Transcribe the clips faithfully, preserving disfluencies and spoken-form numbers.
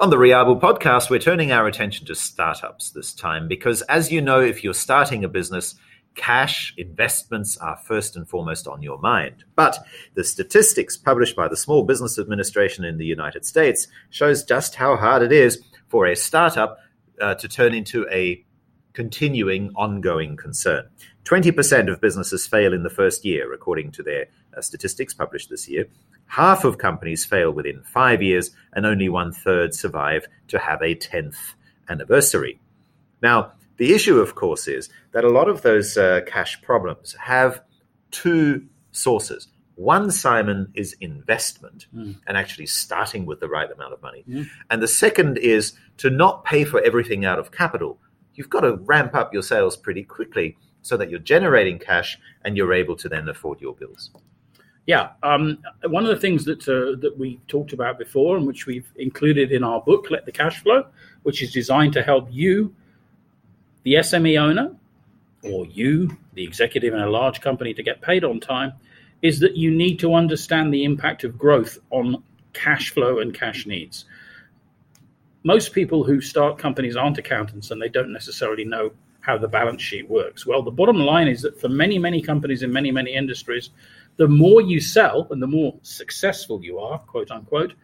On the Riabu podcast, we're turning our attention to startups this time because, as you know, if you're starting a business, cash investments are first and foremost on your mind. But the statistics published by the Small Business Administration in the United States shows just how hard it is for a startup uh, to turn into a continuing, ongoing concern. twenty percent of businesses fail in the first year, according to their uh, statistics published this year. Half of companies fail within five years, and only one-third survive to have a tenth anniversary. Now, the issue, of course, is that a lot of those uh, cash problems have two sources. One, Simon, is investment mm. and actually starting with the right amount of money. Mm. And the second is to not pay for everything out of capital. You've got to ramp up your sales pretty quickly so that you're generating cash and you're able to then afford your bills. Yeah. Um, one of the things that uh, that we talked about before and which we've included in our book, Let the Cash Flow, which is designed to help you, the S M E owner, or you, the executive in a large company, to get paid on time, is that you need to understand the impact of growth on cash flow and cash needs. Most people who start companies aren't accountants and they don't necessarily know how the balance sheet works. Well, the bottom line is that for many, many companies in many, many industries, the more you sell and the more successful you are, quote unquote,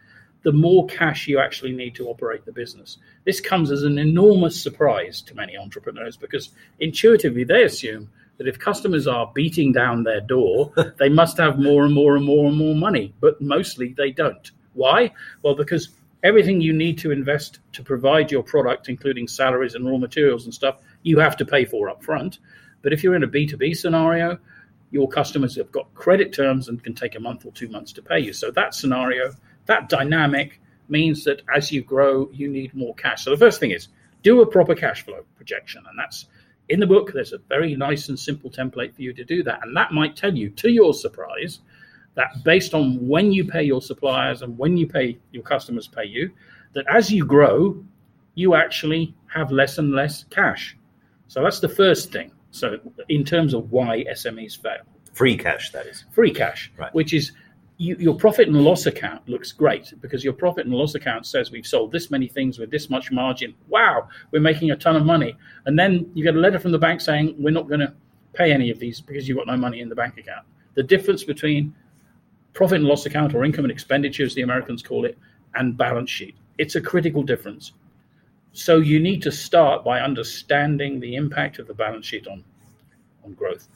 the more cash you actually need to operate the business. This comes as an enormous surprise to many entrepreneurs because intuitively they assume that if customers are beating down their door, they must have more and more and more and more money, but mostly they don't. Why? Well, because everything you need to invest to provide your product, including salaries and raw materials and stuff, you have to pay for up front. But if you're in a B two B scenario, your customers have got credit terms and can take a month or two months to pay you. So that scenario, that dynamic means that as you grow, you need more cash. So the first thing is do a proper cash flow projection. And that's in the book. There's a very nice and simple template for you to do that. And that might tell you, to your surprise, that based on when you pay your suppliers and when you pay your customers pay you, that as you grow, you actually have less and less cash. So that's the first thing. So in terms of why S M Es fail. Free cash, that is. Free cash, right. Which is you, your profit and loss account looks great because your profit and loss account says we've sold this many things with this much margin. Wow, we're making a ton of money. And then you get a letter from the bank saying we're not going to pay any of these because you've got no money in the bank account. The difference between profit and loss account, or income and expenditure, as the Americans call it, and balance sheet. It's a critical difference. So you need to start by understanding the impact of the balance sheet on, on growth.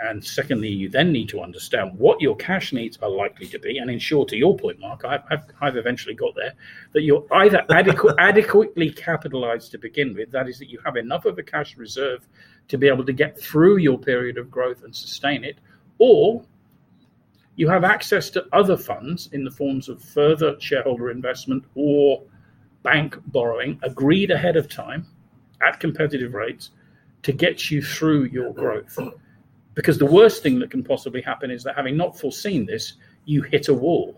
And secondly, you then need to understand what your cash needs are likely to be and ensure, to your point, Mark, I've, I've, I've eventually got there, that you're either adequ- adequately capitalized to begin with, that is that you have enough of a cash reserve to be able to get through your period of growth and sustain it, or you have access to other funds in the forms of further shareholder investment or bank borrowing agreed ahead of time at competitive rates to get you through your growth. Because the worst thing that can possibly happen is that having not foreseen this, you hit a wall.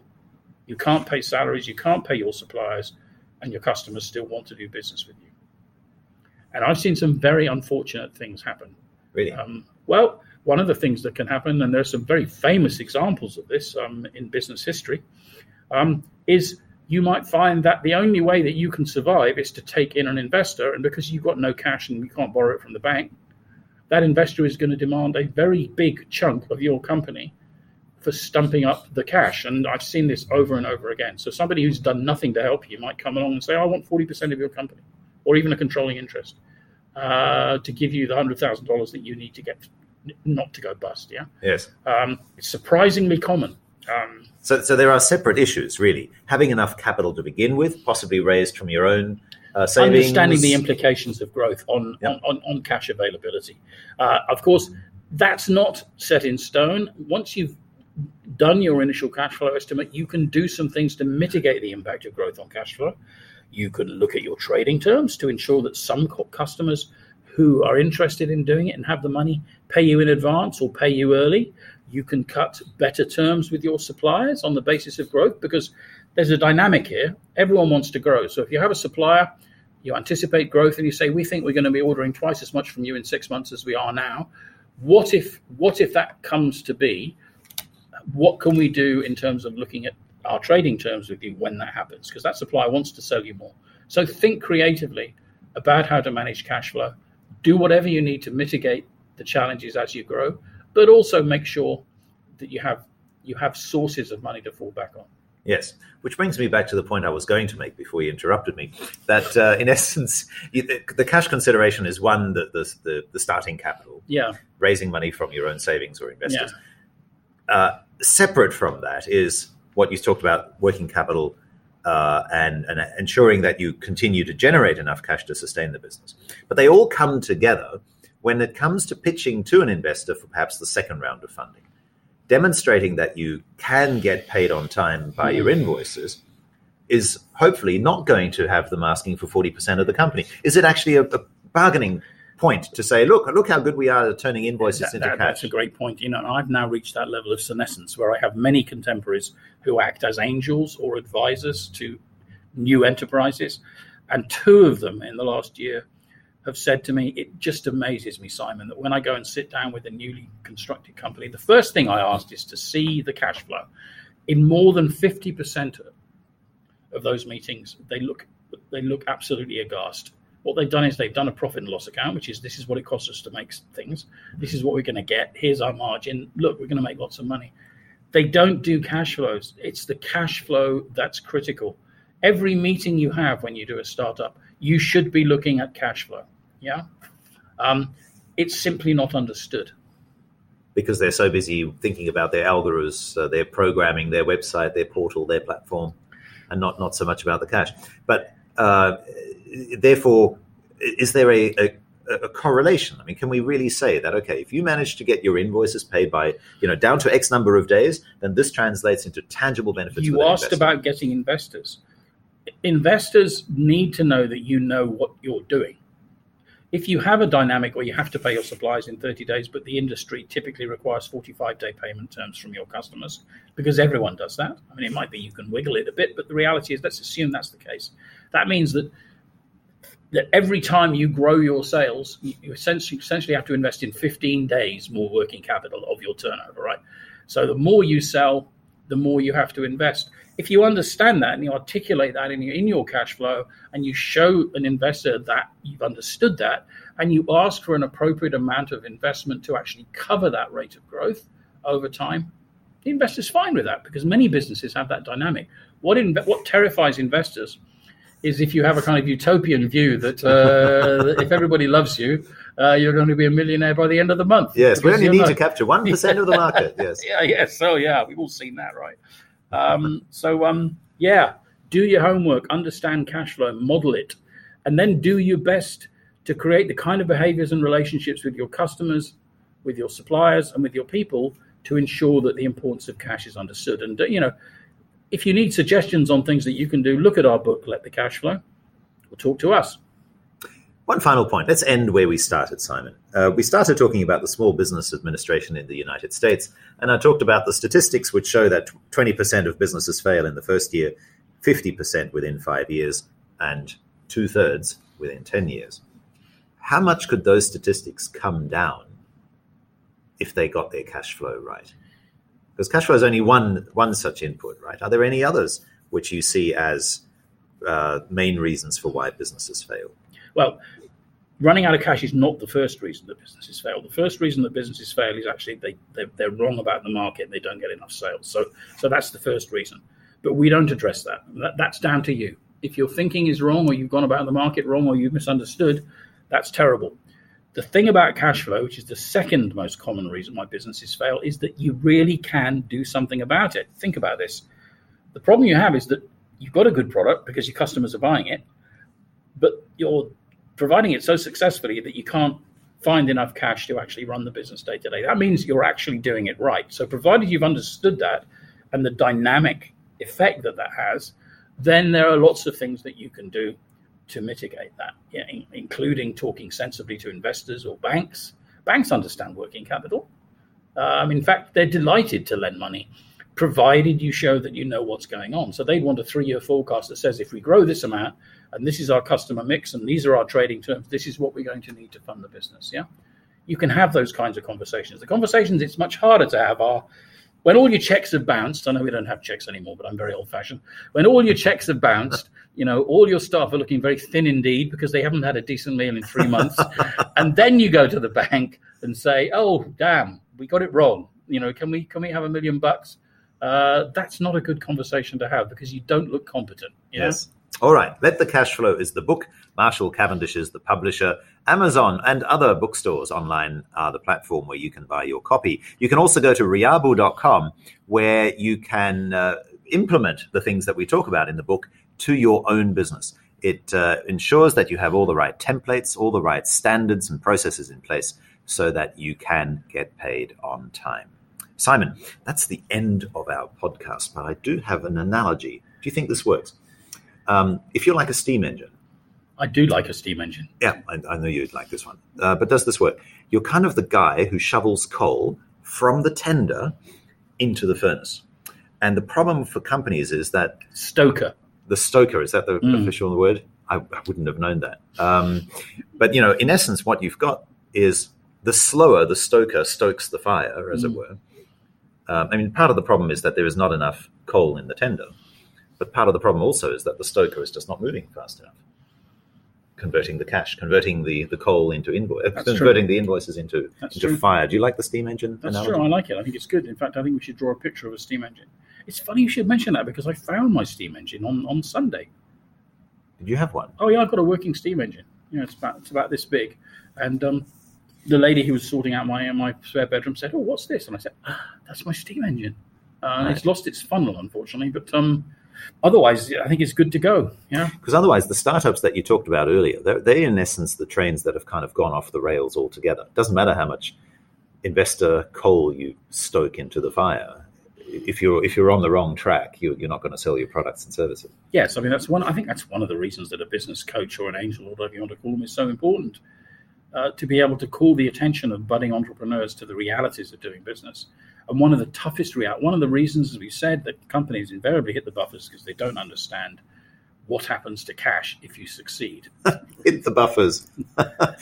You can't pay salaries, you can't pay your suppliers, and your customers still want to do business with you. And I've seen some very unfortunate things happen. Really? Um, well, one of the things that can happen, and there's some very famous examples of this um, in business history, um, is you might find that the only way that you can survive is to take in an investor. And because you've got no cash and you can't borrow it from the bank, that investor is going to demand a very big chunk of your company for stumping up the cash. And I've seen this over and over again. So somebody who's done nothing to help you might come along and say, I want forty percent of your company or even a controlling interest uh, to give you the one hundred thousand dollars that you need to get not to go bust, yeah? Yes. Um, it's surprisingly common. Um, so so there are separate issues, really. Having enough capital to begin with, possibly raised from your own uh, savings. Understanding the implications of growth on, yeah. on, on, on cash availability. Uh, of course, that's not set in stone. Once you've done your initial cash flow estimate, you can do some things to mitigate the impact of growth on cash flow. You can look at your trading terms to ensure that some customers who are interested in doing it and have the money pay you in advance or pay you early. You can cut better terms with your suppliers on the basis of growth because there's a dynamic here. Everyone wants to grow. So if you have a supplier, you anticipate growth and you say, we think we're going to be ordering twice as much from you in six months as we are now. What if, what if that comes to be? What can we do in terms of looking at our trading terms with you when that happens, because that supplier wants to sell you more. So think creatively about how to manage cash flow. Do whatever you need to mitigate the challenges as you grow, but also make sure that you have you have sources of money to fall back on. Yes, which brings me back to the point I was going to make before you interrupted me, that uh, in essence, you, the, the cash consideration is one, the, the, the starting capital, yeah, raising money from your own savings or investors. Yeah. Uh, separate from that is what you talked about, working capital uh, and, and ensuring that you continue to generate enough cash to sustain the business. But they all come together when it comes to pitching to an investor for perhaps the second round of funding. Demonstrating that you can get paid on time by your invoices is hopefully not going to have them asking for forty percent of the company. Is it actually a, a bargaining point to say, look, look how good we are at turning invoices that, into that, cash? That's a great point. You know, I've now reached that level of senescence where I have many contemporaries who act as angels or advisors to new enterprises. And two of them in the last year have said to me, it just amazes me, Simon, that when I go and sit down with a newly constructed company, the first thing I asked is to see the cash flow. In more than fifty percent of those meetings, they look they look absolutely aghast. What they've done is they've done a profit and loss account, which is this is what it costs us to make things. This is what we're going to get. Here's our margin. Look, we're going to make lots of money. They don't do cash flows. It's the cash flow that's critical. Every meeting you have when you do a startup, you should be looking at cash flow, yeah? Um, it's simply not understood. Because they're so busy thinking about their algorithms, uh, their programming, their website, their portal, their platform, and not, not so much about the cash. But uh, therefore, is there a, a, a correlation? I mean, can we really say that, okay, if you manage to get your invoices paid by, you know, down to X number of days, then this translates into tangible benefits? You asked about getting investors. Investors need to know that you know what you're doing. If you have a dynamic where you have to pay your suppliers in thirty days, but the industry typically requires forty-five day payment terms from your customers, because everyone does that. I mean, it might be you can wiggle it a bit, but the reality is, let's assume that's the case. That means that that every time you grow your sales, you essentially, essentially have to invest in fifteen days more working capital of your turnover, right? So the more you sell, the more you have to invest. If you understand that and you articulate that in your, in your cash flow, and you show an investor that you've understood that, and you ask for an appropriate amount of investment to actually cover that rate of growth over time, the investor's fine with that, because many businesses have that dynamic. What in, what terrifies investors is if you have a kind of utopian view that uh, if everybody loves you, uh, you're going to be a millionaire by the end of the month. Yes, we only need not... to capture one percent of the market, yes. yeah, yes, so yeah, we've all seen that, right? Um, so, um, yeah, do your homework, understand cash flow, model it, and then do your best to create the kind of behaviors and relationships with your customers, with your suppliers, and with your people to ensure that the importance of cash is understood. And, you know, if you need suggestions on things that you can do, look at our book, Let the Cash Flow, or talk to us. One final point. Let's end where we started, Simon. Uh, we started talking about the Small Business Administration in the United States, and I talked about the statistics which show that twenty percent of businesses fail in the first year, fifty percent within five years, and two-thirds within ten years. How much could those statistics come down if they got their cash flow right? Because cash flow is only one one such input, right? Are there any others which you see as uh, main reasons for why businesses fail? Well, running out of cash is not the first reason that businesses fail. The first reason that businesses fail is actually they, they, they're wrong about the market and they don't get enough sales. So so that's the first reason. But we don't address that. that. That's down to you. If your thinking is wrong, or you've gone about the market wrong, or you've misunderstood, that's terrible. The thing about cash flow, which is the second most common reason why businesses fail, is that you really can do something about it. Think about this. The problem you have is that you've got a good product because your customers are buying it, but you're providing it so successfully that you can't find enough cash to actually run the business day to day. That means you're actually doing it right. So provided you've understood that and the dynamic effect that that has, then there are lots of things that you can do to mitigate that, yeah, in, including talking sensibly to investors or banks. Banks understand working capital. Um, in fact, they're delighted to lend money, provided you show that you know what's going on. So they want a three-year forecast that says, if we grow this amount, and this is our customer mix, and these are our trading terms, this is what we're going to need to fund the business, yeah? You can have those kinds of conversations. The conversations it's much harder to have are, When all your checks have bounced, I know we don't have checks anymore, but I'm very old-fashioned. When all your checks have bounced, you know, all your staff are looking very thin indeed because they haven't had a decent meal in three months. And then you go to the bank and say, oh, damn, we got it wrong. You know, can we can we have a million bucks? Uh, that's not a good conversation to have because you don't look competent. You yes. know? All right. Let the Cash Flow is the book. Marshall Cavendish is the publisher. Amazon and other bookstores online are the platform where you can buy your copy. You can also go to riabu dot com where you can uh, implement the things that we talk about in the book to your own business. It uh, ensures that you have all the right templates, all the right standards and processes in place so that you can get paid on time. Simon, that's the end of our podcast, but I do have an analogy. Do you think this works? Um, if you're like a steam engine. I do like a steam engine. Yeah, I, I know you'd like this one. Uh, but does this work? You're kind of the guy who shovels coal from the tender into the furnace. And the problem for companies is that... Stoker. The stoker, is that the mm. official word? I, I wouldn't have known that. Um, but, you know, in essence, what you've got is the slower the stoker stokes the fire, as mm. it were. Um, I mean, part of the problem is that there is not enough coal in the tender. But part of the problem also is that the stoker is just not moving fast enough, converting the cash, converting the, the coal into invoice, That's converting true. the invoices into, into fire. Do you like the steam engine That's analogy? True. I like it. I think it's good. In fact, I think we should draw a picture of a steam engine. It's funny you should mention that because I found my steam engine on, on Sunday. Did you have one? Oh, yeah, I've got a working steam engine. You know, it's about, it's about this big. And um, the lady who was sorting out my, my spare bedroom said, oh, what's this? And I said, ah, that's my steam engine. Uh, right. It's lost its funnel, unfortunately, but... um. Otherwise, I think it's good to go. Yeah, because otherwise, the startups that you talked about earlier—they're they're in essence the trains that have kind of gone off the rails altogether. It doesn't matter how much investor coal you stoke into the fire. If you're if you're on the wrong track, you're, you're not going to sell your products and services. Yes, I mean that's one. I think that's one of the reasons that a business coach or an angel, or whatever you want to call them, is so important uh, to be able to call the attention of budding entrepreneurs to the realities of doing business. And one of the toughest reality, one of the reasons, as we said, that companies invariably hit the buffers because they don't understand what happens to cash if you succeed. Hit the buffers.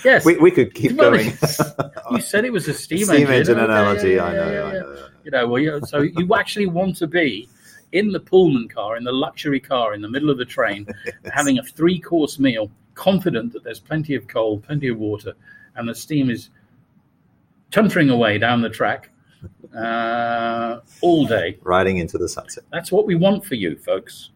Yes. we, we could keep well, going. You said it was a steam, steam engine. Steam engine analogy, yeah, yeah, yeah, yeah, yeah. I, know, I know. You know, well, you, so you actually want to be in the Pullman car, in the luxury car, in the middle of the train, yes. having a three-course meal, confident that there's plenty of coal, plenty of water, and the steam is chuntering away down the track. Uh, all day. Riding into the sunset. That's what we want for you, folks.